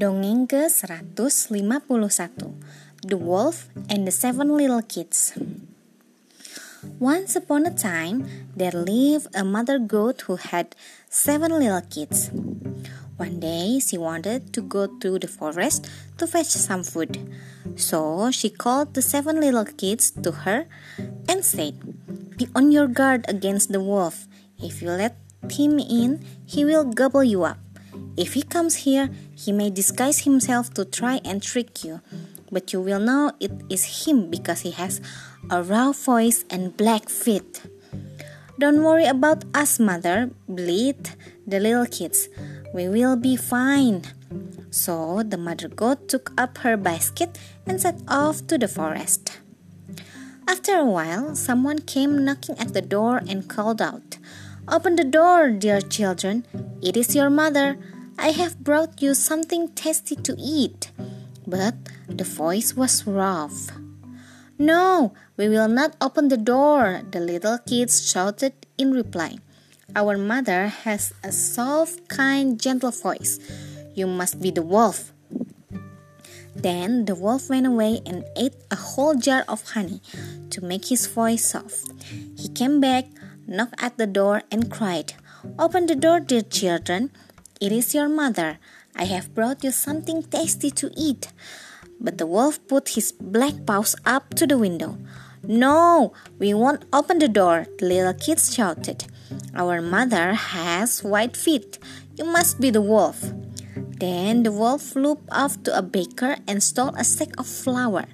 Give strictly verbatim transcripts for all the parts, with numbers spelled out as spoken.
Dongeng ke seratus lima puluh satu, The Wolf and the Seven Little Kids. Once upon a time, there lived a mother goat who had seven little kids. One day, she wanted to go to the forest to fetch some food. So, she called the seven little kids to her and said, "Be on your guard against the wolf. If you let him in, he will gobble you up. If he comes here, he may disguise himself to try and trick you, but you will know it is him because he has a raw voice and black feet." "Don't worry about us, mother," bleated the little kids. "We will be fine." So the mother goat took up her basket and set off to the forest. After a while, someone came knocking at the door and called out, "Open the door, dear children. It is your mother. I have brought you something tasty to eat." But the voice was rough. "No, we will not open the door," the little kids shouted in reply. "Our mother has a soft, kind, gentle voice. You must be the wolf." Then the wolf went away and ate a whole jar of honey to make his voice soft. He came back, knocked at the door, and cried, "Open the door, dear children. It is your mother. I have brought you something tasty to eat." But the wolf put his black paws up to the window. "No, we won't open the door," the little kids shouted. "Our mother has white feet. You must be the wolf." Then the wolf flew off to a baker and stole a sack of flour.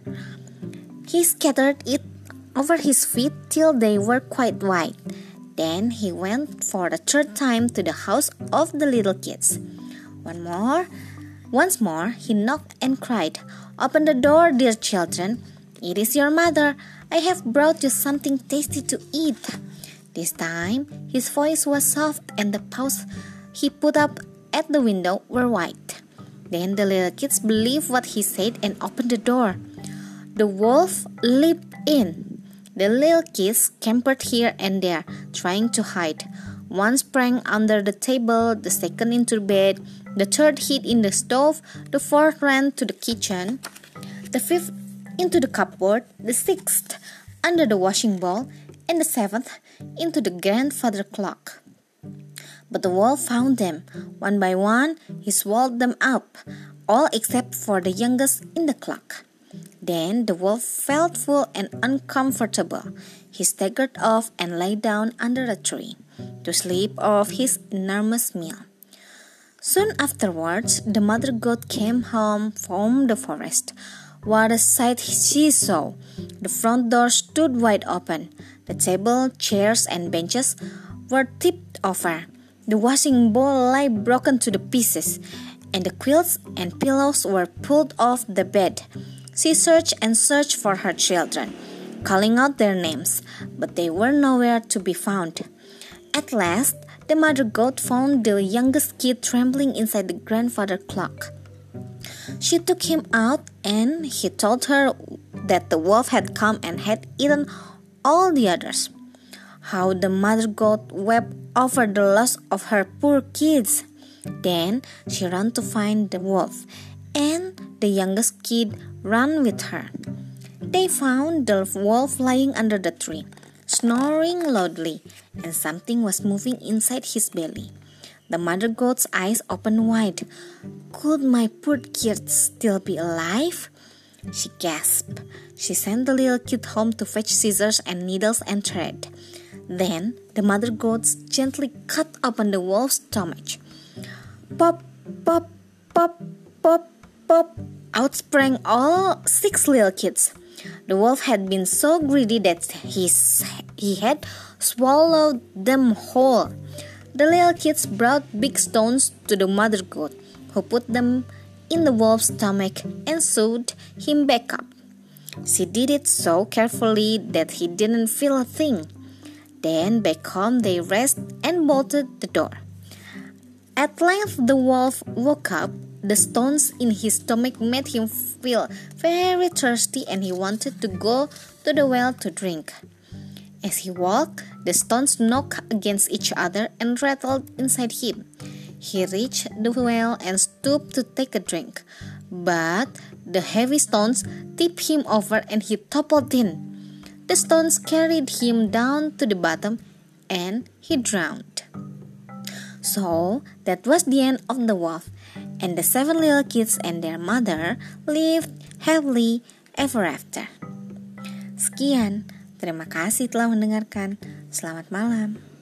He scattered it over his feet till they were quite white. Then he went for the third time to the house of the little kids. One more, once more he knocked and cried, "Open the door, dear children. It is your mother. I have brought you something tasty to eat." This time, his voice was soft and the paws he put up at the window were white. Then the little kids believed what he said and opened the door. The wolf leaped in. The little kids scampered here and there, trying to hide. One sprang under the table, the second into bed, the third hid in the stove, the fourth ran to the kitchen, the fifth into the cupboard, the sixth under the washing bowl, and the seventh into the grandfather clock. But the wolf found them. One by one, he swallowed them up, all except for the youngest in the clock. Then the wolf felt full and uncomfortable. He staggered off and lay down under a tree to sleep off his enormous meal. Soon afterwards, the mother goat came home from the forest. What a sight she saw! The front door stood wide open. The table, chairs, and benches were tipped over. The washing bowl lay broken to the pieces, and the quilts and pillows were pulled off the bed. She searched and searched for her children, calling out their names, but they were nowhere to be found. At last, the mother goat found the youngest kid trembling inside the grandfather clock. She took him out, and he told her that the wolf had come and had eaten all the others. How the mother goat wept over the loss of her poor kids! Then she ran to find the wolf, and the youngest kid ran with her. They found the wolf lying under the tree, snoring loudly, and something was moving inside his belly. The mother goat's eyes opened wide. "Could my poor kid still be alive?" she gasped. She sent the little kid home to fetch scissors and needles and thread. Then the mother goat gently cut open the wolf's stomach. Pop, pop, pop, pop. Pop! Out sprang all six little kids. The wolf had been so greedy that he, he had swallowed them whole. The little kids brought big stones to the mother goat, who put them in the wolf's stomach and sewed him back up. She did it so carefully that he didn't feel a thing. Then back home they rest and bolted the door. At length the wolf woke up. The stones in his stomach made him feel very thirsty and he wanted to go to the well to drink. As he walked, the stones knocked against each other and rattled inside him. He reached the well and stooped to take a drink, but the heavy stones tipped him over and he toppled in. The stones carried him down to the bottom and he drowned. So that was the end of the wolf, and the seven little kids and their mother lived happily ever after. Sekian, terima kasih telah mendengarkan. Selamat malam.